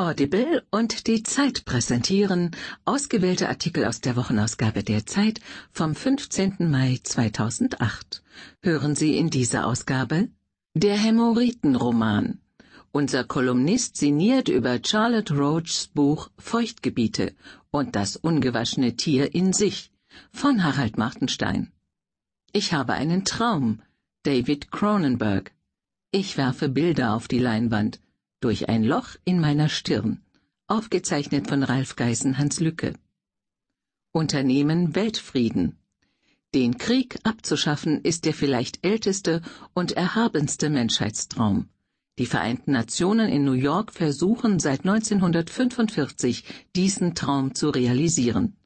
Audible und die Zeit präsentieren ausgewählte Artikel aus der Wochenausgabe der Zeit vom 15. Mai 2008. Hören Sie in dieser Ausgabe: Der Hämorrhoiden-Roman. Unser Kolumnist sinniert über Charlotte Roches Buch Feuchtgebiete und das ungewaschene Tier in sich von Harald Martenstein. Ich habe einen Traum, David Cronenberg. Ich werfe Bilder auf die Leinwand, durch ein Loch in meiner Stirn, aufgezeichnet von Ralf Geisen, Hans Lücke. Unternehmen Weltfrieden. Den Krieg abzuschaffen ist der vielleicht älteste und erhabenste Menschheitstraum. Die Vereinten Nationen in New York versuchen seit 1945, diesen Traum zu realisieren.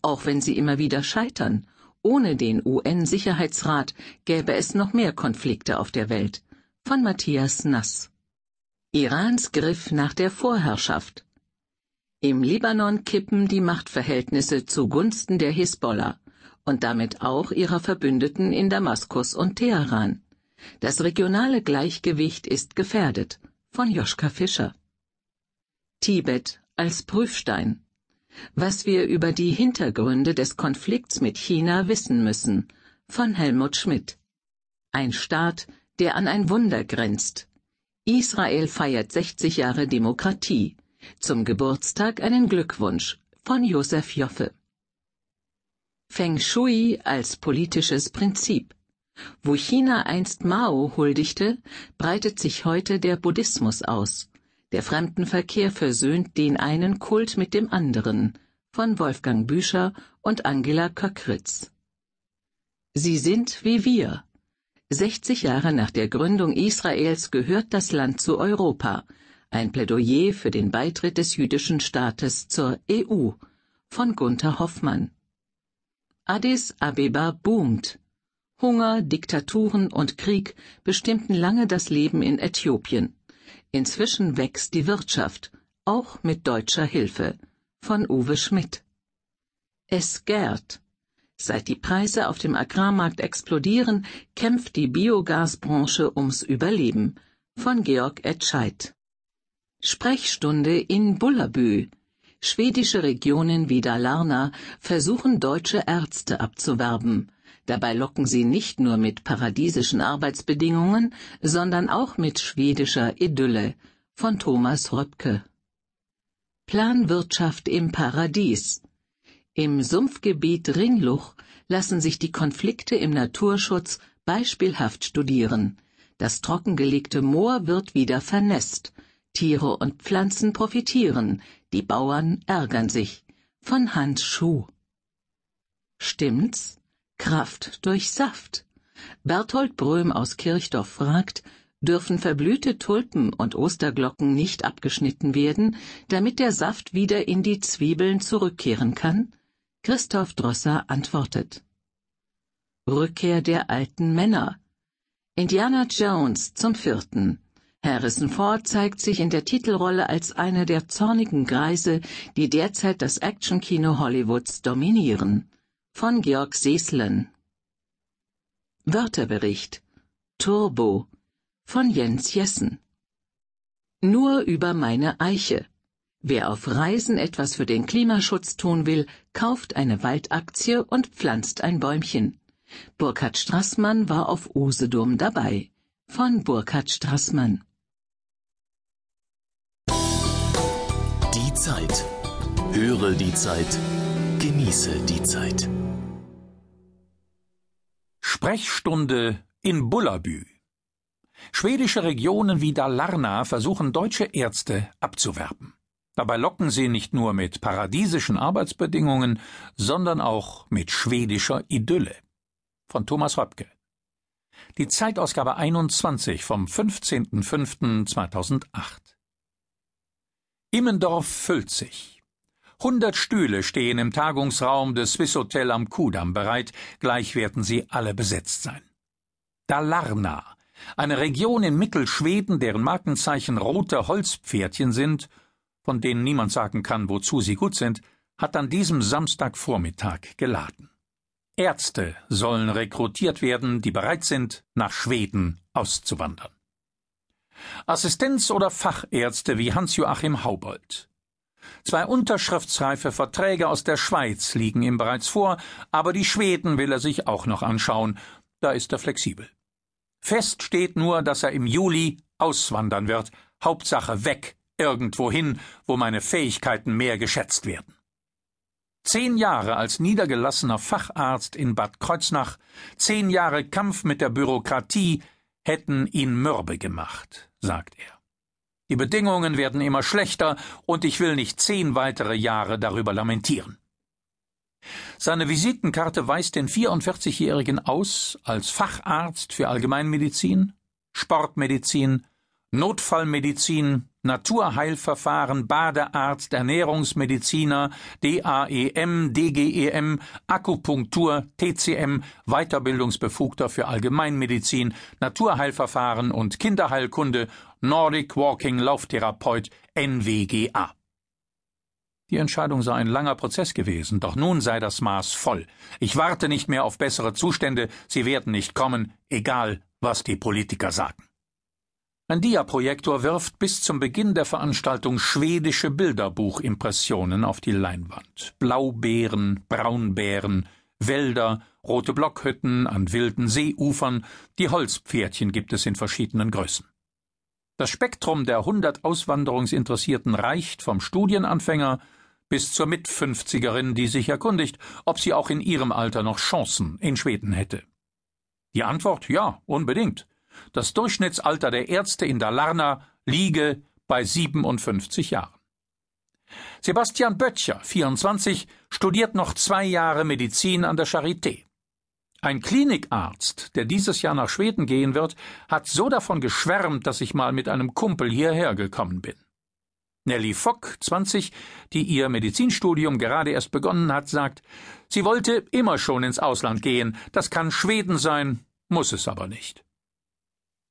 Auch wenn sie immer wieder scheitern, ohne den UN-Sicherheitsrat gäbe es noch mehr Konflikte auf der Welt. Von Matthias Nass. Irans Griff nach der Vorherrschaft. Im Libanon kippen die Machtverhältnisse zugunsten der Hisbollah und damit auch ihrer Verbündeten in Damaskus und Teheran. Das regionale Gleichgewicht ist gefährdet. Von Joschka Fischer. Tibet als Prüfstein. Was wir über die Hintergründe des Konflikts mit China wissen müssen. Von Helmut Schmidt. Ein Staat, der an ein Wunder grenzt. Israel feiert 60 Jahre Demokratie. Zum Geburtstag einen Glückwunsch von Josef Joffe. Feng Shui als politisches Prinzip. Wo China einst Mao huldigte, breitet sich heute der Buddhismus aus. Der Fremdenverkehr versöhnt den einen Kult mit dem anderen von Wolfgang Büscher und Angela Köckritz. Sie sind wie wir. 60 Jahre nach der Gründung Israels gehört das Land zu Europa. Ein Plädoyer für den Beitritt des jüdischen Staates zur EU von Gunter Hoffmann. Addis Abeba boomt. Hunger, Diktaturen und Krieg bestimmten lange das Leben in Äthiopien. Inzwischen wächst die Wirtschaft, auch mit deutscher Hilfe von Uwe Schmidt. Es gärt. Seit die Preise auf dem Agrarmarkt explodieren, kämpft die Biogasbranche ums Überleben. Von Georg Edscheid. Sprechstunde in Bullerbü. Schwedische Regionen wie Dalarna versuchen deutsche Ärzte abzuwerben. Dabei locken sie nicht nur mit paradiesischen Arbeitsbedingungen, sondern auch mit schwedischer Idylle. Von Thomas Röpke. Planwirtschaft im Paradies. Im Sumpfgebiet Ringluch lassen sich die Konflikte im Naturschutz beispielhaft studieren. Das trockengelegte Moor wird wieder vernässt. Tiere und Pflanzen profitieren, die Bauern ärgern sich. Von Hans Schuh. Stimmt's? Kraft durch Saft. Bertolt Bröhm aus Kirchdorf fragt, dürfen verblühte Tulpen und Osterglocken nicht abgeschnitten werden, damit der Saft wieder in die Zwiebeln zurückkehren kann? Christoph Drösser antwortet. Rückkehr der alten Männer. Indiana Jones zum 4. Harrison Ford zeigt sich in der Titelrolle als einer der zornigen Greise, die derzeit das Actionkino Hollywoods dominieren. Von Georg Seßlen. Wörterbericht. Turbo von Jens Jessen. Nur über meine Eiche. Wer auf Reisen etwas für den Klimaschutz tun will, kauft eine Waldaktie und pflanzt ein Bäumchen. Burkhard Straßmann war auf Usedom dabei. Von Burkhard Straßmann. Die Zeit. Höre die Zeit. Genieße die Zeit. Sprechstunde in Bullerbü. Schwedische Regionen wie Dalarna versuchen deutsche Ärzte abzuwerben. Dabei locken sie nicht nur mit paradiesischen Arbeitsbedingungen, sondern auch mit schwedischer Idylle. Von Thomas Röpke. Die Zeitausgabe 21 vom 15.05.2008. Immendorf füllt sich. 100 Stühle stehen im Tagungsraum des Swissôtel am Kudamm bereit, gleich werden sie alle besetzt sein. Dalarna, eine Region in Mittelschweden, deren Markenzeichen rote Holzpferdchen sind, von denen niemand sagen kann, wozu sie gut sind, hat an diesem Samstagvormittag geladen. Ärzte sollen rekrutiert werden, die bereit sind, nach Schweden auszuwandern. Assistenz- oder Fachärzte wie Hans-Joachim Haubold. 2 unterschriftsreife Verträge aus der Schweiz liegen ihm bereits vor, aber die Schweden will er sich auch noch anschauen, da ist er flexibel. Fest steht nur, dass er im Juli auswandern wird, Hauptsache weg, irgendwohin, wo meine Fähigkeiten mehr geschätzt werden. 10 Jahre als niedergelassener Facharzt in Bad Kreuznach, 10 Jahre Kampf mit der Bürokratie hätten ihn mürbe gemacht, sagt er. Die Bedingungen werden immer schlechter und ich will nicht 10 weitere Jahre darüber lamentieren. Seine Visitenkarte weist den 44-Jährigen aus als Facharzt für Allgemeinmedizin, Sportmedizin, Notfallmedizin, Naturheilverfahren, Badearzt, Ernährungsmediziner, DAEM, DGEM, Akupunktur, TCM, Weiterbildungsbefugter für Allgemeinmedizin, Naturheilverfahren und Kinderheilkunde, Nordic Walking Lauftherapeut, NWGA. Die Entscheidung sei ein langer Prozess gewesen, doch nun sei das Maß voll. Ich warte nicht mehr auf bessere Zustände, sie werden nicht kommen, egal was die Politiker sagen. Ein Diaprojektor wirft bis zum Beginn der Veranstaltung schwedische Bilderbuchimpressionen auf die Leinwand. Blaubeeren, Braunbären, Wälder, rote Blockhütten an wilden Seeufern, die Holzpferdchen gibt es in verschiedenen Größen. Das Spektrum der 100 Auswanderungsinteressierten reicht vom Studienanfänger bis zur Mitfünfzigerin, die sich erkundigt, ob sie auch in ihrem Alter noch Chancen in Schweden hätte. Die Antwort: ja, unbedingt. Das Durchschnittsalter der Ärzte in Dalarna liege bei 57 Jahren. Sebastian Böttcher, 24, studiert noch 2 Jahre Medizin an der Charité. Ein Klinikarzt, der dieses Jahr nach Schweden gehen wird, hat so davon geschwärmt, dass ich mal mit einem Kumpel hierher gekommen bin. Nelly Fock, 20, die ihr Medizinstudium gerade erst begonnen hat, sagt, sie wollte immer schon ins Ausland gehen. Das kann Schweden sein, muss es aber nicht.